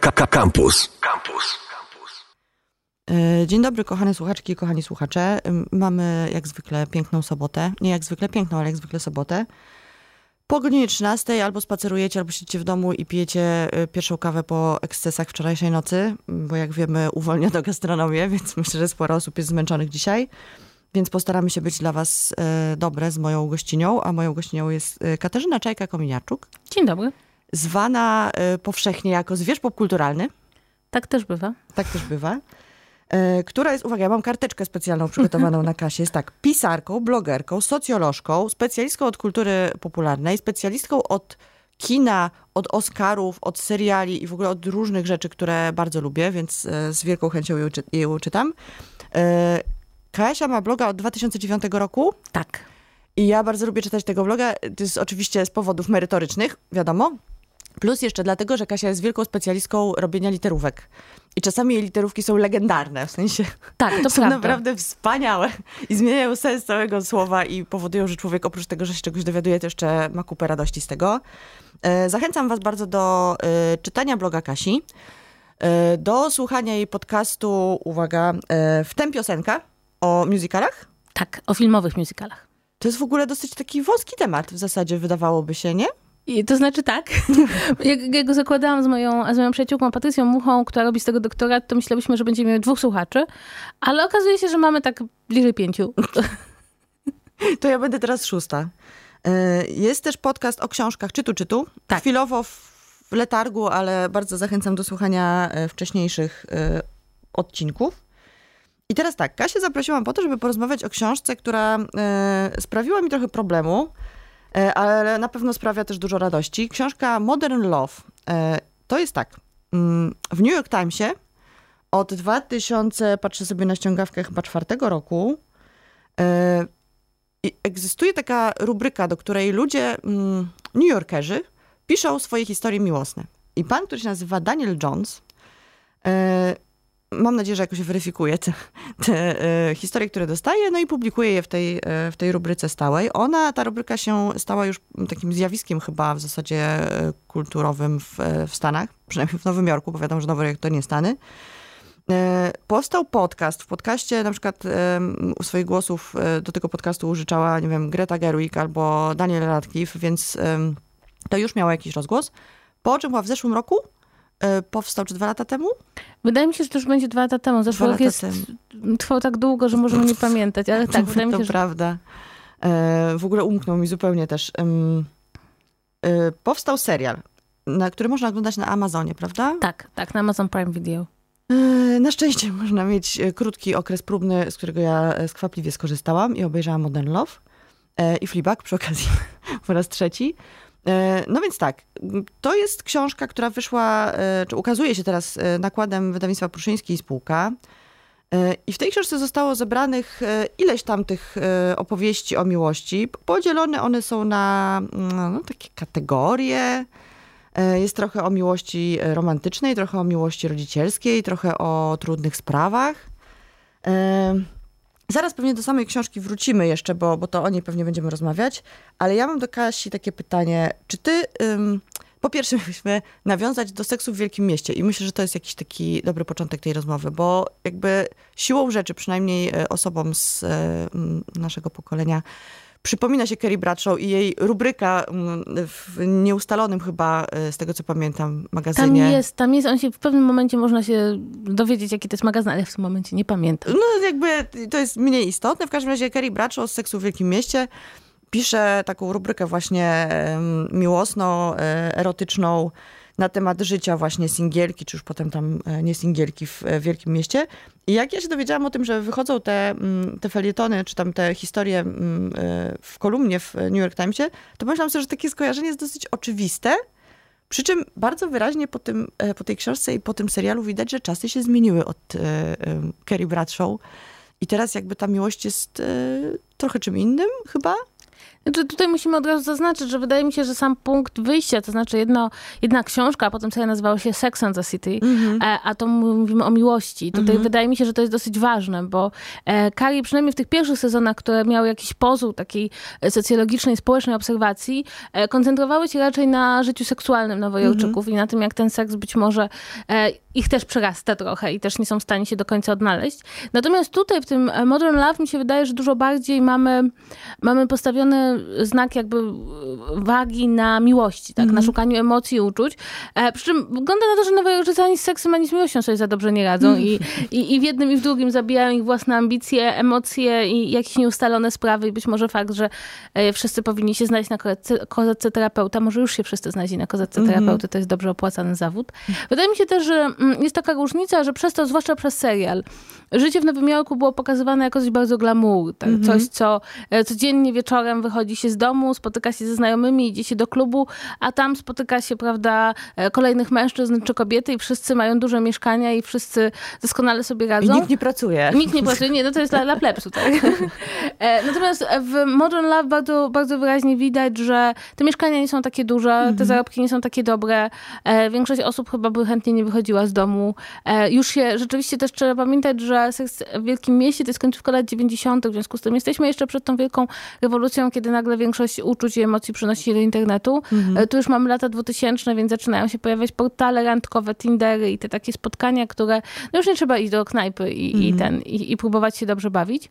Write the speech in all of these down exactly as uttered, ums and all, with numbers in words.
Kaka Kampus. Kampus. Dzień dobry, kochane słuchaczki i kochani słuchacze. Mamy jak zwykle piękną sobotę. Nie jak zwykle piękną, ale jak zwykle sobotę. Po godzinie trzynastej albo spacerujecie, albo siedzicie w domu i pijecie pierwszą kawę po ekscesach wczorajszej nocy, bo jak wiemy uwolniono gastronomię, więc myślę, że sporo osób jest zmęczonych dzisiaj. Więc postaramy się być dla was dobre z moją gościnią, a moją gościnią jest Katarzyna Czajka-Kominiarczuk. Dzień dobry. Zwana powszechnie jako zwierz popkulturalny. Tak też bywa. Tak też bywa. Która jest, uwaga, ja mam karteczkę specjalną przygotowaną na kasie. Jest tak, pisarką, blogerką, socjolożką, specjalistką od kultury popularnej, specjalistką od kina, od Oscarów, od seriali i w ogóle od różnych rzeczy, które bardzo lubię, więc z wielką chęcią ją, ją czytam. Kasia ma bloga od dwa tysiące dziewiątego roku. Tak. I ja bardzo lubię czytać tego bloga. To jest oczywiście z powodów merytorycznych, wiadomo. Plus jeszcze dlatego, że Kasia jest wielką specjalistką robienia literówek. I czasami jej literówki są legendarne, w sensie tak, to są prawda. Naprawdę wspaniałe i zmieniają sens całego słowa i powodują, że człowiek oprócz tego, że się czegoś dowiaduje, to jeszcze ma kupę radości z tego. Zachęcam was bardzo do czytania bloga Kasi, do słuchania jej podcastu, uwaga, w tem piosenka o musicalach? Tak, o filmowych musicalach. To jest w ogóle dosyć taki wąski temat w zasadzie, wydawałoby się, nie? I to znaczy tak, jak, jak go zakładałam z moją, z moją przyjaciółką Patrycją Muchą, która robi z tego doktorat, to myślałyśmy, że będziemy mieli dwóch słuchaczy, ale okazuje się, że mamy tak bliżej pięciu. To ja będę teraz szósta. Jest też podcast o książkach Czytu, Czytu. Tak. Chwilowo w letargu, ale bardzo zachęcam do słuchania wcześniejszych odcinków. I teraz tak, Kasię zaprosiłam po to, żeby porozmawiać o książce, która sprawiła mi trochę problemu, ale na pewno sprawia też dużo radości. Książka Modern Love. To jest tak. W New York Timesie od dwa tysiące, patrzę sobie na ściągawkę, chyba czwartego roku, egzystuje taka rubryka, do której ludzie, New Yorkerzy, piszą swoje historie miłosne. I pan, który się nazywa Daniel Jones, mam nadzieję, że jakoś weryfikuje te, te e, historie, które dostaje, no i publikuje je w tej, e, w tej rubryce stałej. Ona, ta rubryka się stała już takim zjawiskiem chyba w zasadzie e, kulturowym w, e, w Stanach, przynajmniej w Nowym Jorku, bo wiadomo, że Nowy Jork to nie Stany. E, powstał podcast. W podcaście na przykład e, u swoich głosów e, do tego podcastu użyczała, nie wiem, Greta Gerwig albo Daniel Radcliffe, więc e, to już miało jakiś rozgłos. Po czym była w zeszłym roku powstał, czy dwa lata temu? Wydaje mi się, że to już będzie dwa lata temu. Zeszły rok jest, trwał tak długo, że możemy nie pamiętać, ale tak, wydaje mi się, to że... prawda. E, w ogóle umknął mi zupełnie też. E, e, powstał serial, na, który można oglądać na Amazonie, prawda? Tak, tak, na Amazon Prime Video. E, na szczęście można mieć krótki okres próbny, z którego ja skwapliwie skorzystałam i obejrzałam Modern Love e, i Fleabag przy okazji po raz trzeci. No więc tak, to jest książka, która wyszła, czy ukazuje się teraz nakładem wydawnictwa Pruszyński i Spółka. I w tej książce zostało zebranych ileś tam tych opowieści o miłości. Podzielone one są na no, takie kategorie. Jest trochę o miłości romantycznej, trochę o miłości rodzicielskiej, trochę o trudnych sprawach. Zaraz pewnie do samej książki wrócimy jeszcze, bo, bo to o niej pewnie będziemy rozmawiać, ale ja mam do Kasi takie pytanie, czy ty, ym, po pierwsze musimy nawiązać do Seksu w Wielkim Mieście i myślę, że to jest jakiś taki dobry początek tej rozmowy, bo jakby siłą rzeczy, przynajmniej osobom z y, naszego pokolenia, przypomina się Carrie Bradshaw i jej rubryka w nieustalonym chyba, z tego co pamiętam, magazynie. Tam jest, tam jest. On się w pewnym momencie można się dowiedzieć, jaki to jest magazyn, ale w tym momencie nie pamiętam. No jakby to jest mniej istotne. W każdym razie Carrie Bradshaw z Seksu w Wielkim Mieście pisze taką rubrykę właśnie miłosną, erotyczną na temat życia właśnie singielki, czy już potem tam nie singielki w Wielkim Mieście. I jak ja się dowiedziałam o tym, że wychodzą te, te felietony, czy tam te historie w kolumnie w New York Timesie, to myślałam sobie, że takie skojarzenie jest dosyć oczywiste. Przy czym bardzo wyraźnie po, tym, po tej książce i po tym serialu widać, że czasy się zmieniły od Carrie Bradshaw. I teraz jakby ta miłość jest trochę czym innym chyba. Znaczy, tutaj musimy od razu zaznaczyć, że wydaje mi się, że sam punkt wyjścia, to znaczy jedno, jedna książka, a potem seria nazywała się Sex and the City, mm-hmm. a, a to mówimy o miłości. Tutaj mm-hmm. wydaje mi się, że to jest dosyć ważne, bo e, Carrie przynajmniej w tych pierwszych sezonach, które miały jakiś pozór takiej socjologicznej, społecznej obserwacji, e, koncentrowały się raczej na życiu seksualnym Nowojorczyków mm-hmm. i na tym, jak ten seks być może e, ich też przerasta trochę i też nie są w stanie się do końca odnaleźć. Natomiast tutaj w tym Modern Love mi się wydaje, że dużo bardziej mamy, mamy postawione znak jakby wagi na miłości, tak? Mm-hmm. Na szukaniu emocji i uczuć. E, przy czym wygląda na to, że Nowojorczycy ani z seksem, ani z miłością sobie za dobrze nie radzą. Mm. I, i, I w jednym i w drugim zabijają ich własne ambicje, emocje i jakieś nieustalone sprawy. I być może fakt, że e, wszyscy powinni się znaleźć na kozetce, kozetce terapeuta. Może już się wszyscy znaleźli na kozetce mm-hmm. terapeuty. To jest dobrze opłacany zawód. Wydaje mi się też, że mm, jest taka różnica, że przez to, zwłaszcza przez serial, życie w Nowym Jorku było pokazywane jako coś bardzo glamour. Tak? Mm-hmm. Coś, co e, codziennie wieczorem wychodzi Chodzi się z domu, spotyka się ze znajomymi, idzie się do klubu, a tam spotyka się, prawda, kolejnych mężczyzn czy kobiety i wszyscy mają duże mieszkania i wszyscy doskonale sobie radzą. I nikt nie pracuje. Nikt nie pracuje, nie, no to jest dla, dla plebsu. Tak? Natomiast w Modern Love bardzo, bardzo wyraźnie widać, że te mieszkania nie są takie duże, mhm. te zarobki nie są takie dobre. Większość osób chyba by chętnie nie wychodziła z domu. Już się, rzeczywiście też trzeba pamiętać, że Seks w Wielkim Mieście to jest końcówka lat dziewięćdziesiątych, w związku z tym jesteśmy jeszcze przed tą wielką rewolucją, kiedy nagle większość uczuć i emocji przynosi się do internetu. Mhm. Tu już mamy lata dwutysięczne, więc zaczynają się pojawiać portale randkowe, Tindery i te takie spotkania, które no już nie trzeba iść do knajpy i, mhm. i, ten, i, i próbować się dobrze bawić.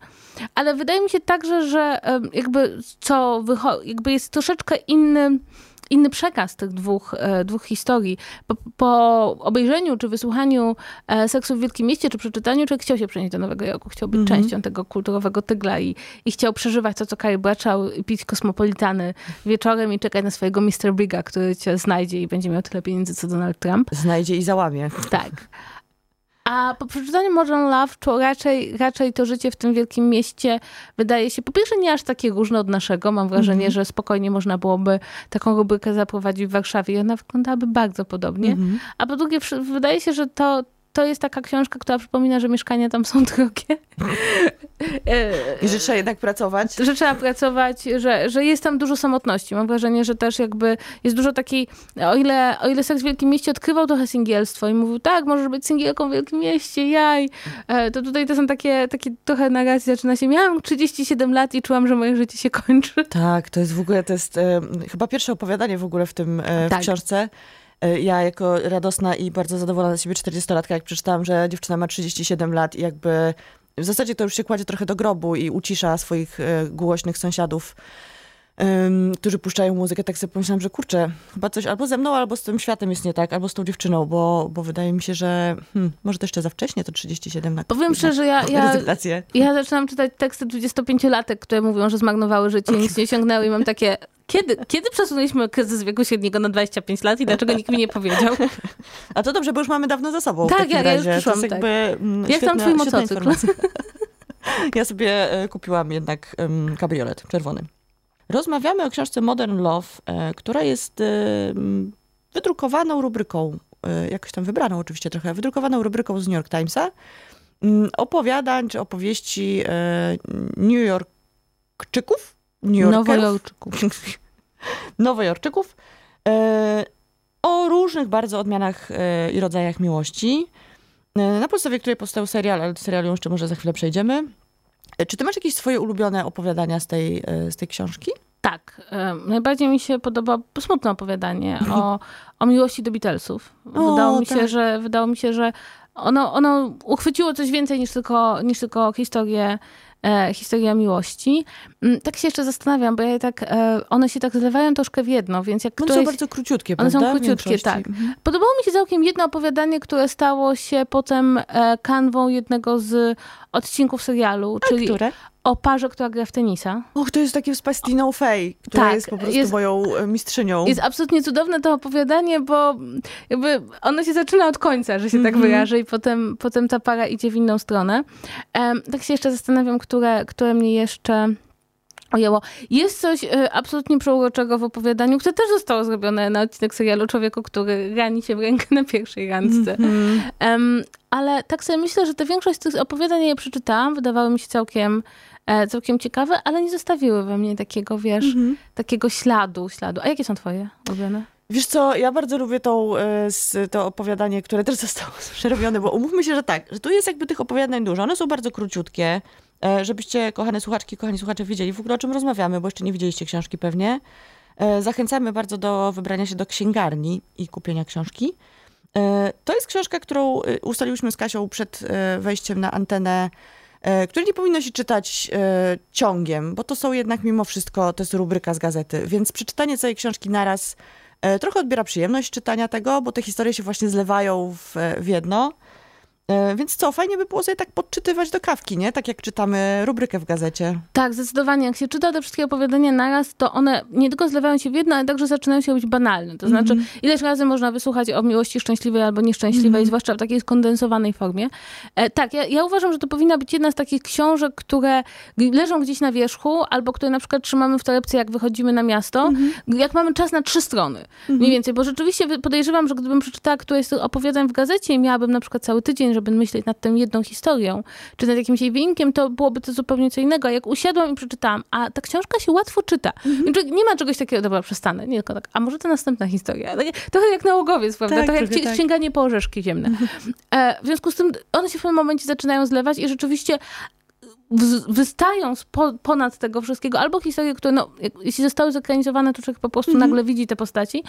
Ale wydaje mi się także, że jakby co wycho- jakby jest troszeczkę inny inny przekaz tych dwóch, dwóch historii. Po, po obejrzeniu czy wysłuchaniu Seksu w Wielkim Mieście, czy przeczytaniu, człowiek chciał się przenieść do Nowego Jorku, chciał być mm-hmm. częścią tego kulturowego tygla i, i chciał przeżywać to, co Carrie Bradshaw, pić kosmopolitany wieczorem i czekać na swojego mister Biga, który cię znajdzie i będzie miał tyle pieniędzy, co Donald Trump. Znajdzie i załamie. Tak. A po przeczytaniu Modern Love, to raczej, raczej to życie w tym wielkim mieście wydaje się, po pierwsze, nie aż takie różne od naszego. Mam wrażenie, mm-hmm. że spokojnie można byłoby taką rubrykę zaprowadzić w Warszawie i ona wyglądałaby bardzo podobnie. Mm-hmm. A po drugie, wydaje się, że to To jest taka książka, która przypomina, że mieszkania tam są drogie. I że trzeba jednak pracować. Że trzeba pracować, że, że jest tam dużo samotności. Mam wrażenie, że też jakby jest dużo takiej, o ile, o ile Seks w Wielkim Mieście odkrywał trochę singielstwo i mówił, tak, możesz być singielką w Wielkim Mieście, jaj. To tutaj to są takie, takie trochę narracje, zaczyna się, miałam trzydzieści siedem lat i czułam, że moje życie się kończy. Tak, to jest w ogóle, to jest e, chyba pierwsze opowiadanie w ogóle w tym e, w tak. książce. Ja jako radosna i bardzo zadowolona z siebie czterdziestolatka, jak przeczytałam, że dziewczyna ma trzydzieści siedem lat i jakby w zasadzie to już się kładzie trochę do grobu i ucisza swoich głośnych sąsiadów, um, którzy puszczają muzykę, tak sobie pomyślałam, że kurczę, chyba coś albo ze mną, albo z tym światem jest nie tak, albo z tą dziewczyną, bo, bo wydaje mi się, że hmm, może to jeszcze za wcześnie, to trzydzieści siedem lat. Powiem szczerze, ja, ja, ja zaczynam czytać teksty dwudziestopięciolatek, które mówią, że zmarnowały życie, nic nie osiągnęły i mam takie... Kiedy, kiedy przesunęliśmy kryzys wieku średniego na dwadzieścia pięć lat i dlaczego nikt mi nie powiedział? A to dobrze, bo już mamy dawno za sobą. Tak, w takim ja, razie. Ja już przyszłam, tak. Jakby, mm, jak świetna, tam twój motocykl? Ja sobie kupiłam jednak um, kabriolet czerwony. Rozmawiamy o książce Modern Love, e, która jest e, wydrukowaną rubryką, e, jakoś tam wybraną oczywiście trochę, wydrukowaną rubryką z New York Timesa, m, opowiadań czy opowieści e, New Yorkczyków, Nowojorczyków. Nowojorczyków. E, o różnych bardzo odmianach e, i rodzajach miłości. E, na podstawie której powstał serial, ale do serialu jeszcze może za chwilę przejdziemy. E, czy ty masz jakieś swoje ulubione opowiadania z tej, e, z tej książki? Tak. E, najbardziej mi się podoba smutne opowiadanie o, o miłości do Beatlesów. Wydało, o, mi, tak. się, że, wydało mi się, że ono, ono uchwyciło coś więcej niż tylko, niż tylko historię E, historia miłości. Tak się jeszcze zastanawiam, bo ja tak, e, one się tak zlewają troszkę w jedno, więc jak one któreś, są bardzo króciutkie, prawda? One są króciutkie, tak. Podobało mi się całkiem jedno opowiadanie, które stało się potem e, kanwą jednego z odcinków serialu. A czyli które? O parze, która gra w tenisa. Och, to jest takie Spastino Fey, która tak, jest po prostu jest, moją mistrzynią. Jest absolutnie cudowne to opowiadanie, bo jakby ono się zaczyna od końca, że się mm-hmm. tak wyrażę i potem, potem ta para idzie w inną stronę. Um, tak się jeszcze zastanawiam, które, które mnie jeszcze... Ojęło. Jest coś y, absolutnie przeuroczego w opowiadaniu, które też zostało zrobione na odcinek serialu Człowieku, który rani się w rękę na pierwszej randce. Mm-hmm. Um, ale tak sobie myślę, że tę większość z tych opowiadań, ja je przeczytałam, wydawały mi się całkiem całkiem ciekawe, ale nie zostawiły we mnie takiego, wiesz, mm-hmm. takiego śladu, śladu. A jakie są twoje ulubione? Wiesz co, ja bardzo lubię tą, to opowiadanie, które też zostało przerobione, bo umówmy się, że tak, że tu jest jakby tych opowiadań dużo, one są bardzo króciutkie, żebyście, kochane słuchaczki, kochani słuchacze, wiedzieli w ogóle, o czym rozmawiamy, bo jeszcze nie widzieliście książki pewnie. Zachęcamy bardzo do wybrania się do księgarni i kupienia książki. To jest książka, którą ustaliłyśmy z Kasią przed wejściem na antenę, której nie powinno się czytać ciągiem, bo to są jednak mimo wszystko, to jest rubryka z gazety, więc przeczytanie całej książki naraz trochę odbiera przyjemność czytania tego, bo te historie się właśnie zlewają w, w jedno. Więc co, fajnie by było sobie tak podczytywać do kawki, nie? Tak jak czytamy rubrykę w gazecie. Tak, zdecydowanie. Jak się czyta te wszystkie opowiadania naraz, to one nie tylko zlewają się w jedno, ale także zaczynają się być banalne. To znaczy, mm-hmm. ileś razy można wysłuchać o miłości szczęśliwej albo nieszczęśliwej, mm-hmm. zwłaszcza w takiej skondensowanej formie. E, tak, ja, ja uważam, że to powinna być jedna z takich książek, które leżą gdzieś na wierzchu, albo które na przykład trzymamy w torebce, jak wychodzimy na miasto, mm-hmm. jak mamy czas na trzy strony. Mm-hmm. Mniej więcej, bo rzeczywiście podejrzewam, że gdybym przeczytała któreś z tych opowiadań w gazecie i miałabym na przykład cały tydzień, żeby myśleć nad tą jedną historią, czy nad jakimś jej wynikiem, to byłoby to zupełnie co innego. Jak usiadłam i przeczytałam, a ta książka się łatwo czyta. Mm-hmm. Nie ma czegoś takiego, dobra, przestanę, nie tylko tak, a może to następna historia. Trochę jak nałogowiec, prawda? Tak, trochę jak tak. sięganie po orzeszki ziemne. Mm-hmm. W związku z tym one się w pewnym momencie zaczynają zlewać i rzeczywiście wystają spo, ponad tego wszystkiego. Albo historie, które no, jeśli zostały zekranizowane, to człowiek po prostu mm-hmm. nagle widzi te postaci.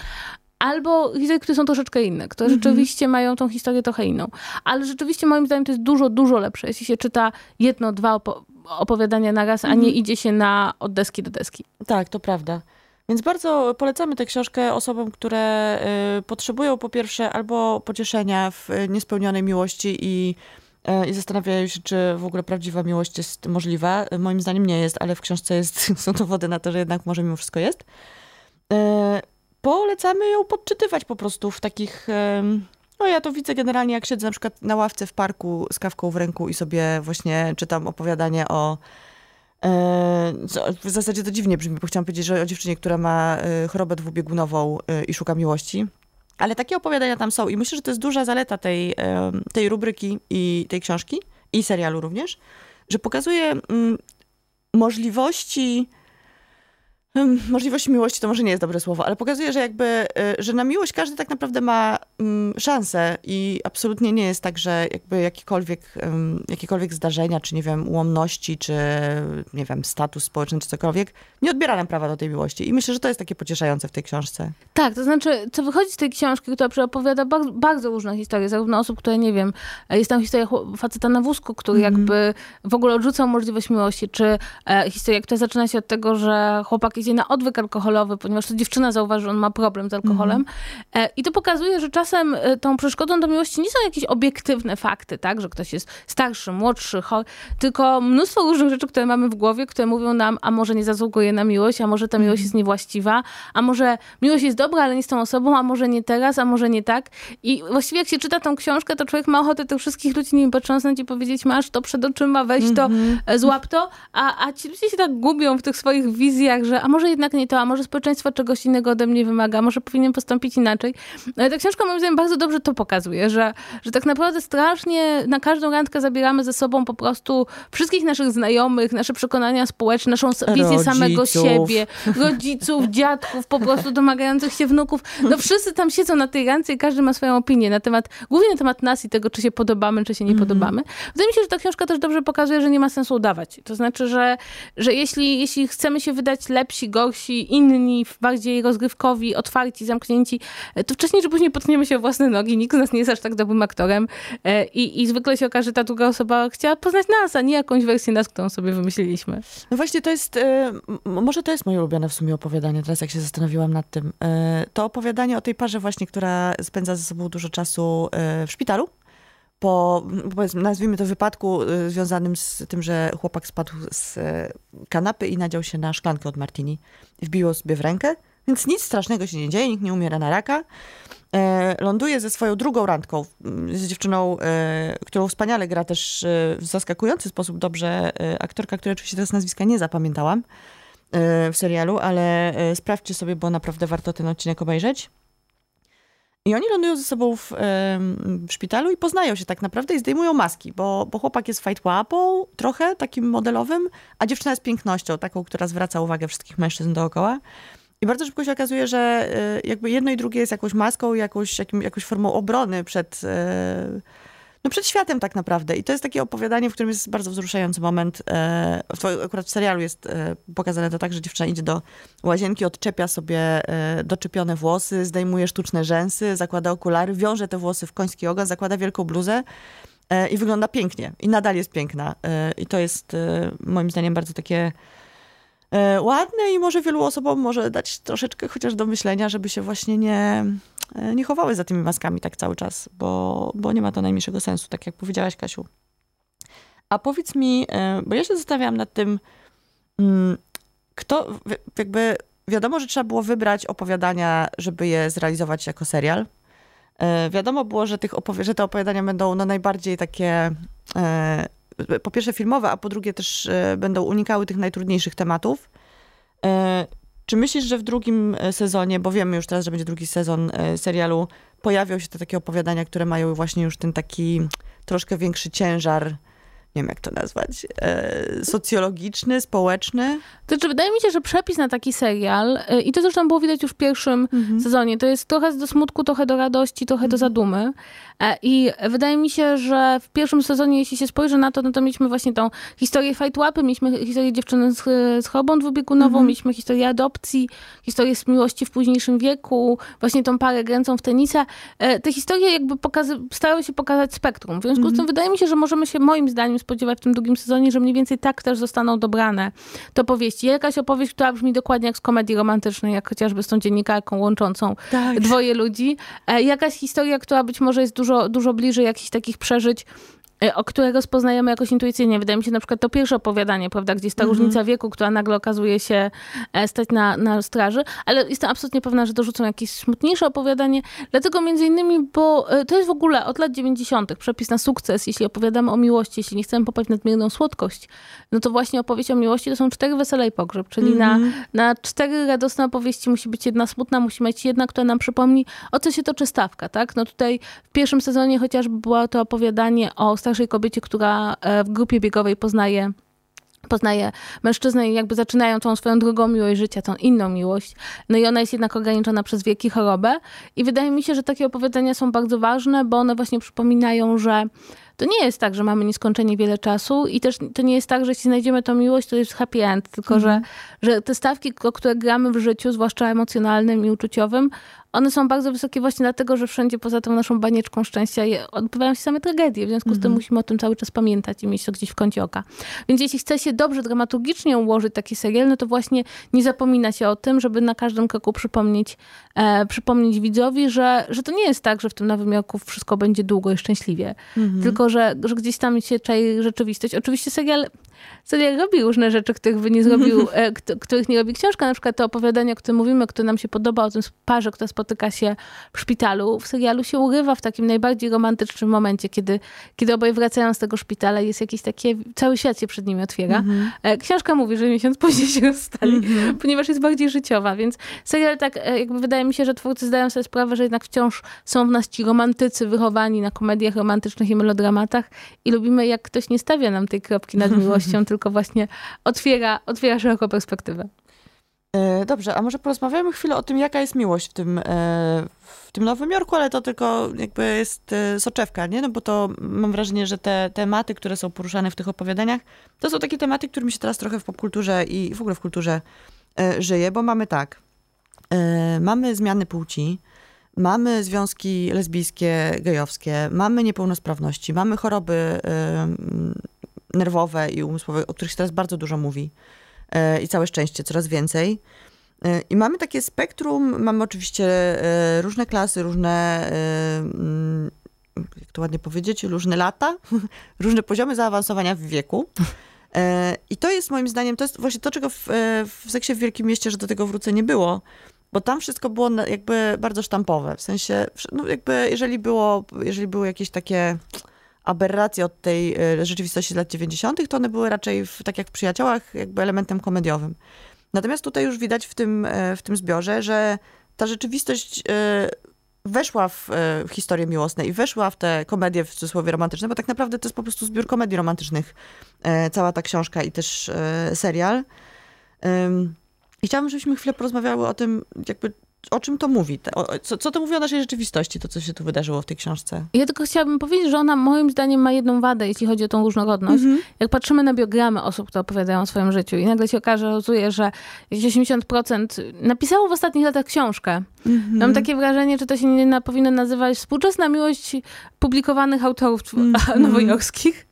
Albo historie, które są troszeczkę inne, które mm-hmm. rzeczywiście mają tą historię trochę inną. Ale rzeczywiście moim zdaniem to jest dużo, dużo lepsze, jeśli się czyta jedno, dwa opo- opowiadania naraz, mm-hmm. a nie idzie się na od deski do deski. Tak, to prawda. Więc bardzo polecamy tę książkę osobom, które y, potrzebują po pierwsze albo pocieszenia w niespełnionej miłości i, y, i zastanawiają się, czy w ogóle prawdziwa miłość jest możliwa. Moim zdaniem nie jest, ale w książce jest, są dowody na to, że jednak może mimo wszystko jest. Y, Polecamy ją podczytywać po prostu w takich... No ja to widzę generalnie, jak siedzę na przykład na ławce w parku z kawką w ręku i sobie właśnie czytam opowiadanie o... W zasadzie to dziwnie brzmi, bo chciałam powiedzieć, że o dziewczynie, która ma chorobę dwubiegunową i szuka miłości. Ale takie opowiadania tam są i myślę, że to jest duża zaleta tej, tej rubryki i tej książki i serialu również, że pokazuje możliwości... Możliwość miłości to może nie jest dobre słowo, ale pokazuje, że jakby, że na miłość każdy tak naprawdę ma szansę i absolutnie nie jest tak, że jakby jakikolwiek, jakiekolwiek zdarzenia, czy nie wiem, ułomności, czy nie wiem, status społeczny, czy cokolwiek, nie odbiera nam prawa do tej miłości. I myślę, że to jest takie pocieszające w tej książce. Tak, to znaczy, co wychodzi z tej książki, która przeopowiada bardzo, bardzo różne historie, zarówno osób, które nie wiem, jest tam historia faceta na wózku, który mm-hmm. jakby w ogóle odrzucał możliwość miłości, czy e, historia, która zaczyna się od tego, że chłopak idzie na odwyk alkoholowy, ponieważ to dziewczyna zauważy, że on ma problem z alkoholem. Mm. I to pokazuje, że czasem tą przeszkodą do miłości nie są jakieś obiektywne fakty, tak, że ktoś jest starszy, młodszy, chory, tylko mnóstwo różnych rzeczy, które mamy w głowie, które mówią nam, a może nie zasługuje na miłość, a może ta miłość jest niewłaściwa, a może miłość jest dobra, ale nie z tą osobą, a może nie teraz, a może nie tak. I właściwie jak się czyta tą książkę, to człowiek ma ochotę tych wszystkich ludzi nimi potrząsnąć i powiedzieć, masz to przed oczyma, weź to, mm-hmm. złap to, a, a ci ludzie się tak gubią w tych swoich wizjach, że a może jednak nie to, a może społeczeństwo czegoś innego ode mnie wymaga, może powinienem postąpić inaczej. Ale ta książka moim zdaniem bardzo dobrze to pokazuje, że, że tak naprawdę strasznie na każdą randkę zabieramy ze sobą po prostu wszystkich naszych znajomych, nasze przekonania społeczne, naszą wizję rodziców. Samego siebie, rodziców, dziadków, po prostu domagających się wnuków. No wszyscy tam siedzą na tej randce i każdy ma swoją opinię na temat, głównie na temat nas i tego, czy się podobamy, czy się nie mm-hmm. podobamy. Wydaje mi się, że ta książka też dobrze pokazuje, że nie ma sensu udawać. To znaczy, że, że jeśli, jeśli chcemy się wydać lepsi, gorsi, inni, bardziej rozgrywkowi, otwarci, zamknięci, to wcześniej czy później potkniemy się o własne nogi. Nikt z nas nie jest aż tak dobrym aktorem i, i zwykle się okaże, że ta druga osoba chciała poznać nas, a nie jakąś wersję nas, którą sobie wymyśliliśmy. No właśnie to jest, może to jest moje ulubione w sumie opowiadanie, teraz jak się zastanowiłam nad tym. To opowiadanie o tej parze właśnie, która spędza ze sobą dużo czasu w szpitalu, po, nazwijmy to, wypadku związanym z tym, że chłopak spadł z kanapy i nadział się na szklankę od martini. Wbiło sobie w rękę, więc nic strasznego się nie dzieje, nikt nie umiera na raka. Ląduje ze swoją drugą randką, z dziewczyną, którą wspaniale gra też w zaskakujący sposób dobrze aktorka, której oczywiście teraz nazwiska nie zapamiętałam w serialu, ale sprawdźcie sobie, bo naprawdę warto ten odcinek obejrzeć. I oni lądują ze sobą w, w szpitalu i poznają się tak naprawdę i zdejmują maski, bo, bo chłopak jest fight łapą, trochę takim modelowym, a dziewczyna jest pięknością, taką, która zwraca uwagę wszystkich mężczyzn dookoła. I bardzo szybko się okazuje, że jakby jedno i drugie jest jakąś maską, jakąś, jakim, jakąś formą obrony przed, no przed światem tak naprawdę. I to jest takie opowiadanie, w którym jest bardzo wzruszający moment. Akurat w serialu jest pokazane to tak, że dziewczyna idzie do łazienki, odczepia sobie doczepione włosy, zdejmuje sztuczne rzęsy, zakłada okulary, wiąże te włosy w koński ogon, zakłada wielką bluzę i wygląda pięknie. I nadal jest piękna. I to jest moim zdaniem bardzo takie... ładne i może wielu osobom może dać troszeczkę chociaż do myślenia, żeby się właśnie nie, nie chowały za tymi maskami tak cały czas, bo, bo nie ma to najmniejszego sensu, tak jak powiedziałaś, Kasiu. A powiedz mi, bo ja się zastanawiałam nad tym, kto, jakby wiadomo, że trzeba było wybrać opowiadania, żeby je zrealizować jako serial. Wiadomo było, że, tych opowi- że te opowiadania będą no, najbardziej takie... po pierwsze filmowe, a po drugie też będą unikały tych najtrudniejszych tematów. Czy myślisz, że w drugim sezonie, bo wiemy już teraz, że będzie drugi sezon serialu, pojawią się te takie opowiadania, które mają właśnie już ten taki troszkę większy ciężar, nie wiem jak to nazwać, socjologiczny, społeczny? To znaczy, wydaje mi się, że przepis na taki serial, i to zresztą było widać już w pierwszym mhm. sezonie, to jest trochę do smutku, trochę do radości, trochę mhm. do zadumy. I wydaje mi się, że w pierwszym sezonie, jeśli się spojrzy na to, no to mieliśmy właśnie tą historię fight-łapy, mieliśmy historię dziewczyny z, z chorobą dwubiegunową, mm-hmm. mieliśmy historię adopcji, historię z miłości w późniejszym wieku, właśnie tą parę grającą w tenisa. Te historie jakby pokazy- starały się pokazać spektrum. W związku mm-hmm. z tym wydaje mi się, że możemy się moim zdaniem spodziewać w tym drugim sezonie, że mniej więcej tak też zostaną dobrane te opowieści. Jakaś opowieść, która brzmi dokładnie jak z komedii romantycznej, jak chociażby z tą dziennikarką łączącą tak. dwoje ludzi. Jakaś historia, która być może jest dużo Dużo, dużo bliżej jakichś takich przeżyć, o które rozpoznajemy jakoś intuicyjnie. Wydaje mi się na przykład to pierwsze opowiadanie, prawda, gdzie jest ta mm-hmm. różnica wieku, która nagle okazuje się stać na, na straży, ale jestem absolutnie pewna, że dorzucą jakieś smutniejsze opowiadanie, dlatego między innymi, bo to jest w ogóle od lat dziewięćdziesiątych przepis na sukces, jeśli opowiadamy o miłości, jeśli nie chcemy popaść w nadmierną słodkość, no to właśnie opowieść o miłości to są cztery wesele i pogrzeb, czyli mm-hmm. na, na cztery radosne opowieści musi być jedna smutna, musi mieć jedna, która nam przypomni, o co się toczy stawka, tak? No tutaj w pierwszym sezonie chociażby było to opowiadanie o starszej kobiecie, która w grupie biegowej poznaje, poznaje mężczyznę i jakby zaczynają tą swoją drugą miłość życia, tą inną miłość. No i ona jest jednak ograniczona przez wieki chorobę. I wydaje mi się, że takie opowiadania są bardzo ważne, bo one właśnie przypominają, że to nie jest tak, że mamy nieskończenie wiele czasu i też to nie jest tak, że jeśli znajdziemy tą miłość, to jest happy end, tylko mhm. że, że te stawki, o które gramy w życiu, zwłaszcza emocjonalnym i uczuciowym, one są bardzo wysokie właśnie dlatego, że wszędzie poza tą naszą banieczką szczęścia odbywają się same tragedie. W związku mhm. z tym musimy o tym cały czas pamiętać i mieć to gdzieś w kącie oka. Więc jeśli chce się dobrze dramaturgicznie ułożyć taki serial, no to właśnie nie zapomina się o tym, żeby na każdym kroku przypomnieć, e, przypomnieć widzowi, że, że to nie jest tak, że w tym Nowym Jorku wszystko będzie długo i szczęśliwie. Mhm. Tylko, że, że gdzieś tam się czai rzeczywistość. Oczywiście serial, serial robi różne rzeczy, których by nie zrobił, e, k- których nie robi książka. Na przykład to opowiadanie, o którym mówimy, które nam się podoba, o tym parze, która spotyka spotyka się w szpitalu, w serialu się urywa w takim najbardziej romantycznym momencie, kiedy, kiedy oboje wracają z tego szpitala i jest jakieś takie, cały świat się przed nimi otwiera. Mm-hmm. Książka mówi, że miesiąc później się rozstali, mm-hmm. ponieważ jest bardziej życiowa, więc serial tak, jakby wydaje mi się, że twórcy zdają sobie sprawę, że jednak wciąż są w nas ci romantycy wychowani na komediach romantycznych i melodramatach i lubimy, jak ktoś nie stawia nam tej kropki nad miłością, tylko właśnie otwiera, otwiera szeroką perspektywę. Dobrze, a może porozmawiamy chwilę o tym, jaka jest miłość w tym, w tym Nowym Jorku, ale to tylko jakby jest soczewka, nie? No bo to mam wrażenie, że te tematy, które są poruszane w tych opowiadaniach, to są takie tematy, którymi się teraz trochę w popkulturze i w ogóle w kulturze żyje, bo mamy tak, mamy zmiany płci, mamy związki lesbijskie, gejowskie, mamy niepełnosprawności, mamy choroby nerwowe i umysłowe, o których się teraz bardzo dużo mówi. I całe szczęście, coraz więcej. I mamy takie spektrum, mamy oczywiście różne klasy, różne, jak to ładnie powiedzieć, różne lata, różne poziomy zaawansowania w wieku. I to jest moim zdaniem, to jest właśnie to, czego w, w Seksie w Wielkim Mieście, że do tego wrócę, nie było, bo tam wszystko było jakby bardzo sztampowe. W sensie, no jakby jeżeli było, jeżeli były jakieś takie aberracje od tej rzeczywistości z lat dziewięćdziesiątych, to one były raczej, w, tak jak w Przyjaciołach, jakby elementem komediowym. Natomiast tutaj już widać w tym, w tym zbiorze, że ta rzeczywistość weszła w e, historie miłosne i weszła w te komedie, w cudzysłowie, romantyczne, bo tak naprawdę to jest po prostu zbiór komedii romantycznych, e, cała ta książka i też e, serial. E, I chciałabym, żebyśmy chwilę porozmawiały o tym, jakby o czym to mówi, o, co, co to mówi o naszej rzeczywistości, to co się tu wydarzyło w tej książce. Ja tylko chciałabym powiedzieć, że ona moim zdaniem ma jedną wadę, jeśli chodzi o tą różnorodność. Mm-hmm. Jak patrzymy na biogramy osób, które opowiadają o swoim życiu i nagle się okazuje, że osiemdziesiąt procent napisało w ostatnich latach książkę. Mm-hmm. Mam takie wrażenie, że to się nie na, powinno nazywać współczesna miłość publikowanych autorów mm-hmm. nowojorskich.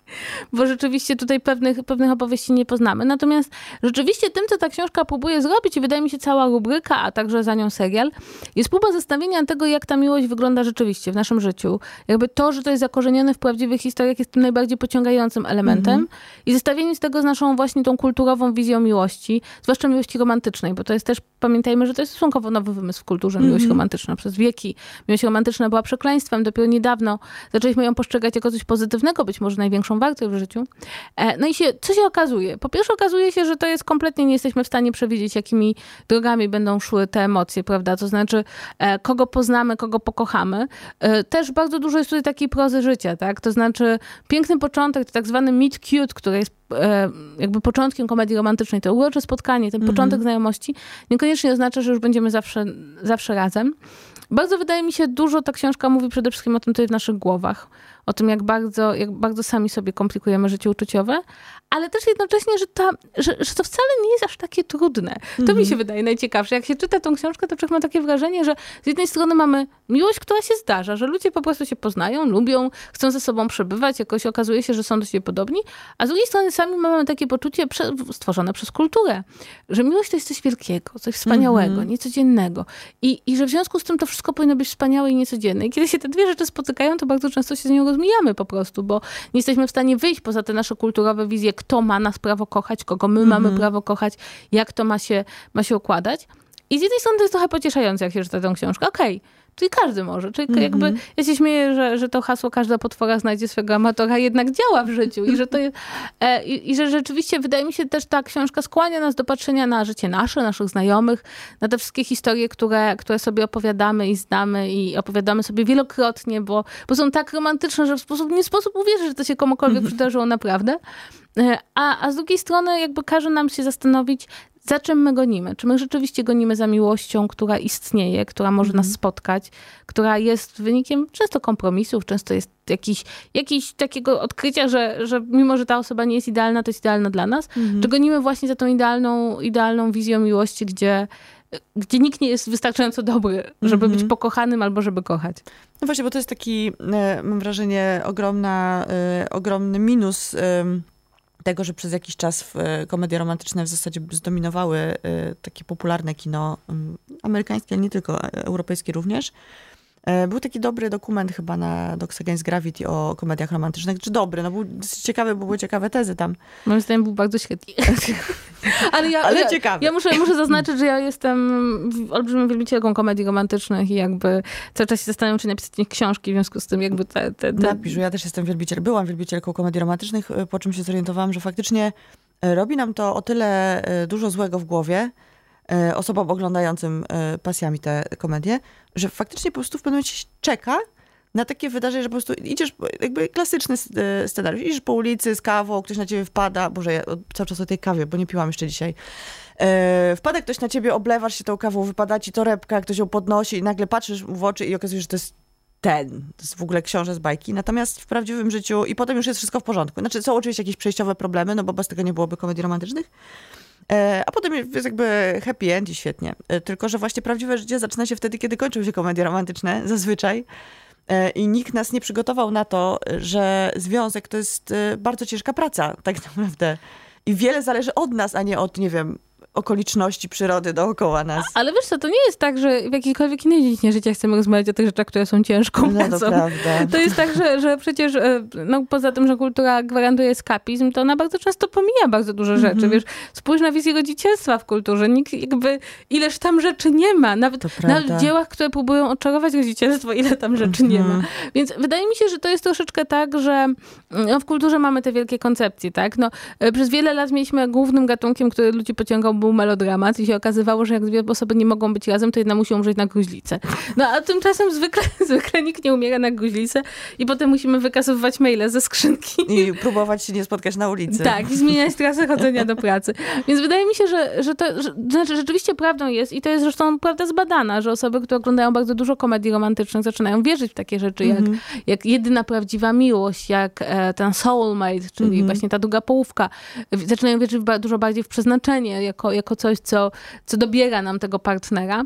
Bo rzeczywiście tutaj pewnych, pewnych opowieści nie poznamy. Natomiast rzeczywiście tym, co ta książka próbuje zrobić i wydaje mi się cała rubryka, a także za nią serial, jest próba zestawienia tego, jak ta miłość wygląda rzeczywiście w naszym życiu. Jakby to, że to jest zakorzenione w prawdziwych historiach, jest tym najbardziej pociągającym elementem. Mhm. I zestawienie z tego z naszą właśnie tą kulturową wizją miłości, zwłaszcza miłości romantycznej, bo to jest też, pamiętajmy, że to jest stosunkowo nowy wymysł w kulturze, mhm. miłość romantyczna. Przez wieki miłość romantyczna była przekleństwem. Dopiero niedawno zaczęliśmy ją postrzegać jako coś pozytywnego, być może największą wartość w życiu. No i się, co się okazuje? Po pierwsze okazuje się, że to jest kompletnie, nie jesteśmy w stanie przewidzieć, jakimi drogami będą szły te emocje, prawda? To znaczy, kogo poznamy, kogo pokochamy. Też bardzo dużo jest tutaj takiej prozy życia, tak? To znaczy, piękny początek, to tak zwany meet cute, który jest jakby początkiem komedii romantycznej, to urocze spotkanie, ten mhm. początek znajomości, niekoniecznie oznacza, że już będziemy zawsze, zawsze razem. Bardzo wydaje mi się, dużo ta książka mówi przede wszystkim o tym, co jest w naszych głowach. O tym, jak bardzo, jak bardzo sami sobie komplikujemy życie uczuciowe, ale też jednocześnie, że, ta, że, że to wcale nie jest aż takie trudne. To mm-hmm. mi się wydaje najciekawsze. Jak się czyta tą książkę, to mam takie wrażenie, że z jednej strony mamy miłość, która się zdarza, że ludzie po prostu się poznają, lubią, chcą ze sobą przebywać, jakoś okazuje się, że są do siebie podobni, a z drugiej strony sami mamy takie poczucie prze, stworzone przez kulturę, że miłość to jest coś wielkiego, coś wspaniałego, mm-hmm. niecodziennego. I, I że w związku z tym to wszystko powinno być wspaniałe i niecodzienne. I kiedy się te dwie rzeczy spotykają, to bardzo często się z nią rozmijamy po prostu, bo nie jesteśmy w stanie wyjść poza te nasze kulturowe wizje, kto ma nas prawo kochać, kogo my mm-hmm. mamy prawo kochać, jak to ma się, ma się układać. I z jednej strony to jest trochę pocieszające, jak się czyta tę książkę. Okej, okay, czyli każdy może. Czyli mm-hmm. jakby, ja się śmieję, że, że to hasło każda potwora znajdzie swego amatora jednak działa w życiu. I że, to jest, e, i, i że rzeczywiście wydaje mi się też ta książka skłania nas do patrzenia na życie nasze, naszych znajomych, na te wszystkie historie, które, które sobie opowiadamy i znamy i opowiadamy sobie wielokrotnie, bo, bo są tak romantyczne, że w sposób, nie sposób uwierzyć, że to się komukolwiek mm-hmm. przydarzyło naprawdę. A, a z drugiej strony jakby każe nam się zastanowić, za czym my gonimy? Czy my rzeczywiście gonimy za miłością, która istnieje, która może mm-hmm. nas spotkać, która jest wynikiem często kompromisów, często jest jakiś, jakiś takiego odkrycia, że, że mimo, że ta osoba nie jest idealna, to jest idealna dla nas. Mm-hmm. Czy gonimy właśnie za tą idealną, idealną wizją miłości, gdzie, gdzie nikt nie jest wystarczająco dobry, żeby mm-hmm. być pokochanym albo żeby kochać? No właśnie, bo to jest taki, mam wrażenie, ogromna, ogromny minus tego, że przez jakiś czas w, komedie romantyczne w zasadzie zdominowały y, takie popularne kino y, amerykańskie, ale nie tylko, europejskie również. Y, był taki dobry dokument chyba na Dogs Against Gravity o komediach romantycznych. Czy dobry? No był ciekawy, bo były ciekawe tezy tam. Moim zdaniem był bardzo świetny. ale ja, ale ja, ciekawy. Ja muszę, muszę zaznaczyć, że ja jestem olbrzymim wielbicielką komedii romantycznych i jakby cały czas się zastanawiam, czy napisać jakieś książki, w związku z tym jakby te... te, te... Napisz, ja też jestem wielbiciel, byłam wielbicielką komedii romantycznych, po czym się zorientowałam, że faktycznie robi nam to o tyle dużo złego w głowie, osobom oglądającym pasjami te komedie, że faktycznie po prostu w pewnym momencie czeka na takie wydarzenie, że po prostu idziesz, jakby klasyczny scenariusz, idziesz po ulicy z kawą, ktoś na ciebie wpada, Boże, ja cały czas o tej kawie, bo nie piłam jeszcze dzisiaj, e, wpada ktoś na ciebie, oblewasz się tą kawą, wypada ci torebka, ktoś ją podnosi i nagle patrzysz mu w oczy i okazuje się, że to jest ten, to jest w ogóle książę z bajki, natomiast w prawdziwym życiu i potem już jest wszystko w porządku. Znaczy są oczywiście jakieś przejściowe problemy, no bo bez tego nie byłoby komedii romantycznych, a potem jest jakby happy end i świetnie. Tylko że właśnie prawdziwe życie zaczyna się wtedy, kiedy kończą się komedie romantyczne, zazwyczaj. I nikt nas nie przygotował na to, że związek to jest bardzo ciężka praca, tak naprawdę. I wiele zależy od nas, a nie od, nie wiem, okoliczności przyrody dookoła nas. A, ale wiesz co, to nie jest tak, że w jakiejkolwiek innej dziedzinie życia chcemy rozmawiać o tych rzeczach, które są ciężką no, pracą. To prawda. To jest tak, że, że przecież no, poza tym, że kultura gwarantuje eskapizm, to ona bardzo często pomija bardzo dużo rzeczy. Mm-hmm. Wiesz, spójrz na wizję dzieciństwa w kulturze. Nikt jakby, ileż tam rzeczy nie ma. Nawet na dziełach, które próbują odczarować dzieciństwo, ile tam rzeczy mm-hmm. nie ma. Więc wydaje mi się, że to jest troszeczkę tak, że no, w kulturze mamy te wielkie koncepcje, tak? No, przez wiele lat mieliśmy głównym gatunkiem, który ludzi pociągał był melodramat i się okazywało, że jak dwie osoby nie mogą być razem, to jedna musi umrzeć na gruźlicę. No a tymczasem zwykle, zwykle nikt nie umiera na gruźlicę i potem musimy wykasowywać maile ze skrzynki. I próbować się nie spotkać na ulicy. Tak, i zmieniać trasę chodzenia do pracy. Więc wydaje mi się, że, że to że, znaczy rzeczywiście prawdą jest i to jest zresztą prawda zbadana, że osoby, które oglądają bardzo dużo komedii romantycznych, zaczynają wierzyć w takie rzeczy, mm-hmm. jak, jak jedyna prawdziwa miłość, jak e, ten soulmate, czyli mm-hmm. właśnie ta druga połówka. Zaczynają wierzyć w, dużo bardziej w przeznaczenie, jako, jako coś, co, co dobiera nam tego partnera.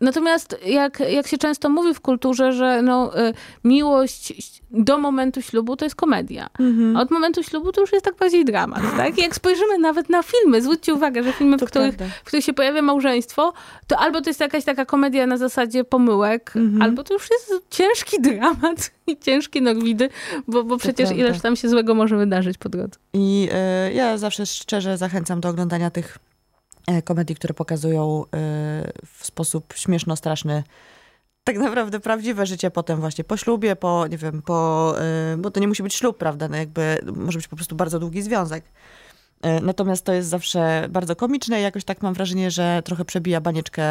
Natomiast jak, jak się często mówi w kulturze, że no, y, miłość do momentu ślubu to jest komedia. Mm-hmm. A od momentu ślubu to już jest tak bardziej dramat. Tak? I jak spojrzymy nawet na filmy, zwróćcie uwagę, że filmy, w których, w których się pojawia małżeństwo, to albo to jest jakaś taka komedia na zasadzie pomyłek, mm-hmm. albo to już jest ciężki dramat i ciężkie norwidy, bo, bo przecież prawda. Ileż tam się złego może wydarzyć po drodze. I y, ja zawsze szczerze zachęcam do oglądania tych komedii, które pokazują w sposób śmieszno-straszny tak naprawdę prawdziwe życie potem właśnie po ślubie, po, nie wiem, po, bo to nie musi być ślub, prawda, no jakby może być po prostu bardzo długi związek. Natomiast to jest zawsze bardzo komiczne i jakoś tak mam wrażenie, że trochę przebija banieczkę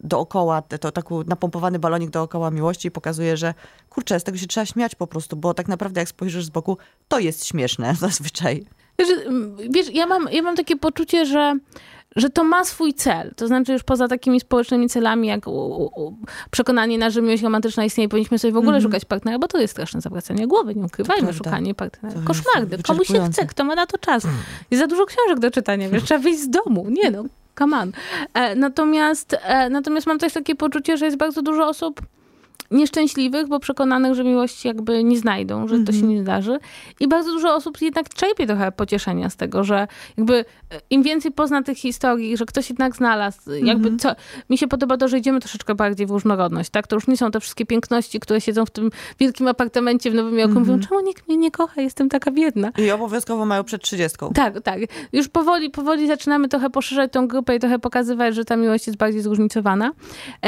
dookoła, to taki napompowany balonik dookoła miłości i pokazuje, że kurczę, z tego się trzeba śmiać po prostu, bo tak naprawdę jak spojrzysz z boku, to jest śmieszne zazwyczaj. Wiesz, ja mam, ja mam takie poczucie, że, że to ma swój cel. To znaczy już poza takimi społecznymi celami, jak u, u, u przekonanie nas, że miłość romantyczna istnieje, powinniśmy sobie w ogóle mm-hmm. szukać partnera, bo to jest straszne zawracanie głowy, nie ukrywajmy, szukanie partnera. Koszmarny, komu się chce, kto ma na to czas. Jest za dużo książek do czytania, wiesz, trzeba wyjść z domu. Nie no, come on. Natomiast, natomiast mam też takie poczucie, że jest bardzo dużo osób nieszczęśliwych, bo przekonanych, że miłości jakby nie znajdą, że mm-hmm. to się nie zdarzy. I bardzo dużo osób jednak czerpie trochę pocieszenia z tego, że jakby im więcej pozna tych historii, że ktoś jednak znalazł, mm-hmm. jakby co... Mi się podoba to, że idziemy troszeczkę bardziej w różnorodność, tak? To już nie są te wszystkie piękności, które siedzą w tym wielkim apartamencie w Nowym Jorku, mm-hmm. mówią, czemu nikt mnie nie kocha, jestem taka biedna. I obowiązkowo mają przed trzydziestką. Tak, tak. Już powoli, powoli zaczynamy trochę poszerzać tą grupę i trochę pokazywać, że ta miłość jest bardziej zróżnicowana.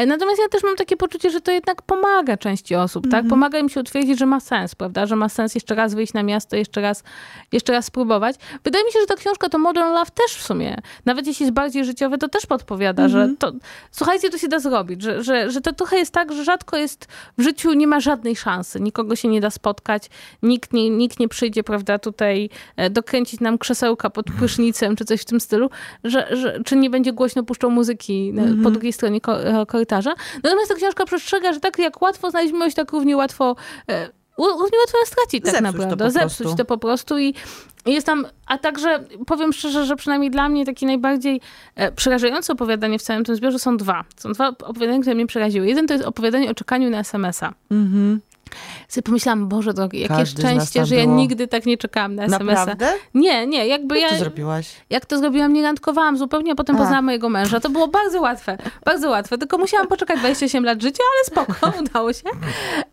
Natomiast ja też mam takie poczucie, że to jednak pomaga Pomaga części osób, tak? Mm-hmm. Pomaga im się utwierdzić, że ma sens, prawda? Że ma sens jeszcze raz wyjść na miasto, jeszcze raz, jeszcze raz spróbować. Wydaje mi się, że ta książka to Modern Love też w sumie, nawet jeśli jest bardziej życiowe, to też podpowiada, mm-hmm. że to, słuchajcie, to się da zrobić, że, że, że to trochę jest tak, że rzadko jest w życiu, nie ma żadnej szansy, nikogo się nie da spotkać, nikt nie, nikt nie przyjdzie, prawda, tutaj dokręcić nam krzesełka pod prysznicem, czy coś w tym stylu, że, że, czy nie będzie głośno puszczał muzyki mm-hmm. po drugiej stronie korytarza. Natomiast ta książka przestrzega, że tak jak Jak łatwo znaleźć miłość, tak równie łatwo, równie łatwo stracić tak naprawdę. Zepsuć to po prostu. I jest tam, a także powiem szczerze, że przynajmniej dla mnie takie najbardziej przerażające opowiadanie w całym tym zbiorze są dwa. Są dwa opowiadania, które mnie przeraziły. Jeden to jest opowiadanie o czekaniu na es em es a. Mhm. Sobie pomyślałam, Boże drogi, jakie Każdy szczęście, że ja było. nigdy tak nie czekałam na es em es a. Naprawdę? Nie, nie, jakby jak ja... Jak to zrobiłaś? Jak to zrobiłam, nie randkowałam zupełnie, a potem a. poznałam mojego męża. To było bardzo łatwe, bardzo łatwe. Tylko musiałam poczekać dwadzieścia osiem lat życia, ale spoko, udało się.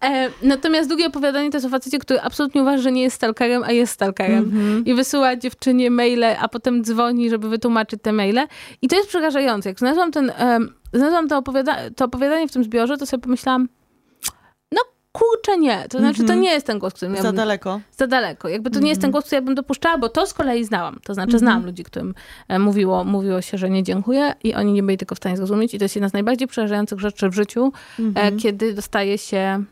E, natomiast drugie opowiadanie to jest o facecie, który absolutnie uważa, że nie jest stalkerem, a jest stalkerem. Mm-hmm. I wysyła dziewczynie maile, a potem dzwoni, żeby wytłumaczyć te maile. I to jest przerażające. Jak znalazłam, ten, e, znalazłam to, opowiada- to opowiadanie w tym zbiorze, to sobie pomyślałam, kurczę nie, to znaczy to nie jest ten głos, który miałbym... Za daleko. Za daleko. Jakby to nie jest ten głos, który ja bym dopuszczała, bo to z kolei znałam. To znaczy znałam ludzi, którym mówiło, mówiło się, że nie dziękuję i oni nie byli tylko w stanie zrozumieć. I to jest jedna z najbardziej przerażających rzeczy w życiu, mm-hmm. kiedy dostaje się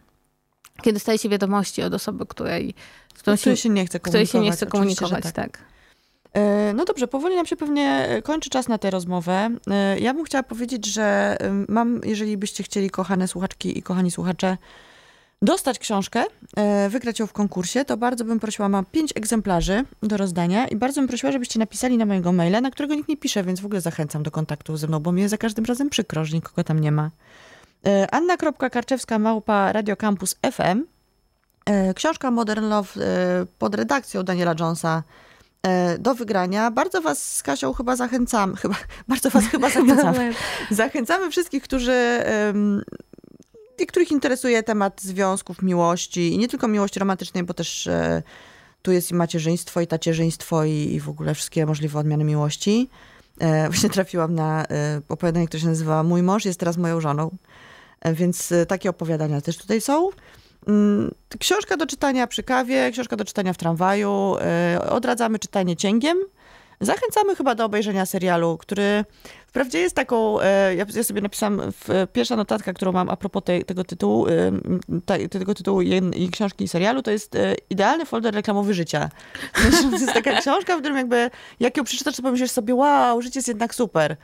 kiedy dostaje się wiadomości od osoby, której, z której, się, się nie chce której się nie chce komunikować. Tak. tak. No dobrze, powoli nam się pewnie kończy czas na tę rozmowę. Ja bym chciała powiedzieć, że mam, jeżeli byście chcieli, kochane słuchaczki i kochani słuchacze, dostać książkę, wygrać ją w konkursie, to bardzo bym prosiła, mam pięć egzemplarzy do rozdania i bardzo bym prosiła, żebyście napisali na mojego maila, na którego nikt nie pisze, więc w ogóle zachęcam do kontaktu ze mną, bo mi jest za każdym razem przykro, że nikogo tam nie ma. Anna Kropka Karczewska, małpa Radio Campus F M. Książka Modern Love pod redakcją Daniela Jonesa do wygrania. Bardzo was z Kasią chyba zachęcam. Chyba, bardzo was chyba zachęcam. Zachęcamy wszystkich, którzy... których interesuje temat związków, miłości i nie tylko miłości romantycznej, bo też e, tu jest i macierzyństwo, i tacierzyństwo, i, i w ogóle wszystkie możliwe odmiany miłości. E, właśnie trafiłam na e, opowiadanie, które się nazywa Mój mąż jest teraz moją żoną, e, więc e, takie opowiadania też tutaj są. E, książka do czytania przy kawie, książka do czytania w tramwaju. E, odradzamy czytanie cięgiem. Zachęcamy chyba do obejrzenia serialu, który wprawdzie jest taką, ja sobie napisałam, w, pierwsza notatka, którą mam a propos te, tego tytułu, te, tego tytułu jej, jej książki i serialu, to jest idealny folder reklamowy życia. To jest taka książka, w którym jakby, jak ją przeczytasz, to pomyślisz sobie, wow, życie jest jednak super.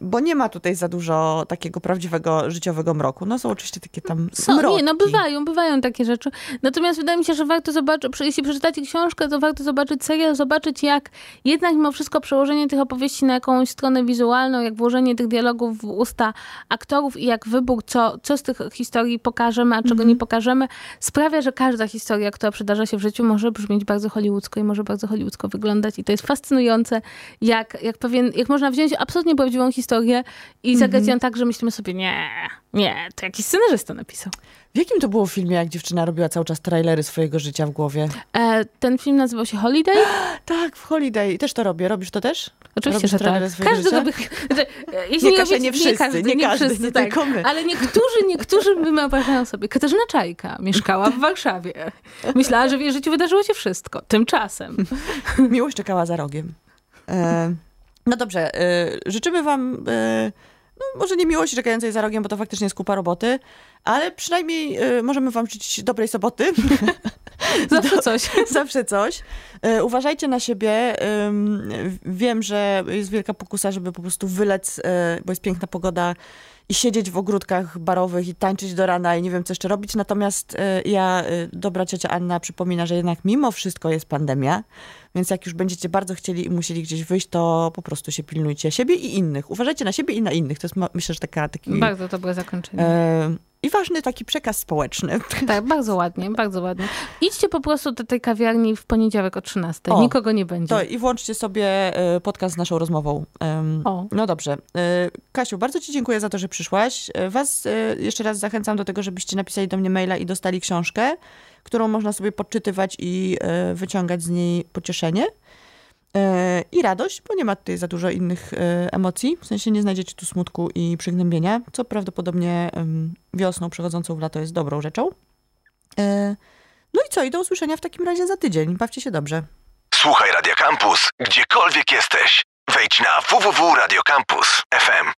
Bo nie ma tutaj za dużo takiego prawdziwego, życiowego mroku. No są oczywiście takie tam no, mroki. Nie, no bywają, bywają takie rzeczy. Natomiast wydaje mi się, że warto zobaczyć, jeśli przeczytacie książkę, to warto zobaczyć serial, zobaczyć jak jednak mimo wszystko przełożenie tych opowieści na jakąś stronę wizualną, jak włożenie tych dialogów w usta aktorów i jak wybór, co, co z tych historii pokażemy, a czego mm-hmm. nie pokażemy, sprawia, że każda historia, która przydarza się w życiu, może brzmieć bardzo hollywoodzko i może bardzo hollywoodzko wyglądać. I to jest fascynujące, jak, jak, pewien, jak można wziąć absolutnie prawdziwą historię i zagrać mm-hmm. ją tak, że myślimy sobie, nie, nie, to jakiś scenarzysta napisał. W jakim to było filmie, jak dziewczyna robiła cały czas trailery swojego życia w głowie? E, ten film nazywał się Holiday? Tak, w Holiday. I też to robię. Robisz to też? Oczywiście, robisz że trailery tak. Każdy życia? Robi... Jeśli nie, nie, robicie, nie wszyscy, nie każdy, nie, nie każdy, wszyscy, nie tak. tylko my. Ale niektórzy, niektórzy wyobrażają sobie. Katarzyna Czajka mieszkała w Warszawie. Myślała, że w jej życiu wydarzyło się wszystko. Tymczasem. Miłość czekała za rogiem. E... No dobrze, życzymy wam no może nie miłości czekającej za rogiem, bo to faktycznie jest kupa roboty, ale przynajmniej możemy wam życzyć dobrej soboty. Zawsze coś. Zawsze coś. Uważajcie na siebie. Wiem, że jest wielka pokusa, żeby po prostu wylec, bo jest piękna pogoda i siedzieć w ogródkach barowych i tańczyć do rana i nie wiem, co jeszcze robić. Natomiast ja, dobra ciocia Anna przypomina, że jednak mimo wszystko jest pandemia, więc jak już będziecie bardzo chcieli i musieli gdzieś wyjść, to po prostu się pilnujcie siebie i innych. Uważajcie na siebie i na innych. To jest, myślę, że taka... Taki, bardzo dobre zakończenie. E, I ważny taki przekaz społeczny. Tak, bardzo ładnie, bardzo ładnie. Idźcie po prostu do tej kawiarni w poniedziałek o trzynastej. O, nikogo nie będzie. To i włączcie sobie podcast z naszą rozmową. O. No dobrze. Kasiu, bardzo ci dziękuję za to, że przyszłaś. Was jeszcze raz zachęcam do tego, żebyście napisali do mnie maila i dostali książkę, którą można sobie podczytywać i wyciągać z niej pocieszenie i radość, bo nie ma tutaj za dużo innych emocji. W sensie nie znajdziecie tu smutku i przygnębienia, co prawdopodobnie wiosną przechodzącą w lato jest dobrą rzeczą. No i co? I do usłyszenia w takim razie za tydzień. Bawcie się dobrze. Słuchaj Radio Campus, gdziekolwiek jesteś. Wejdź na w w w kropka radio campus kropka f m.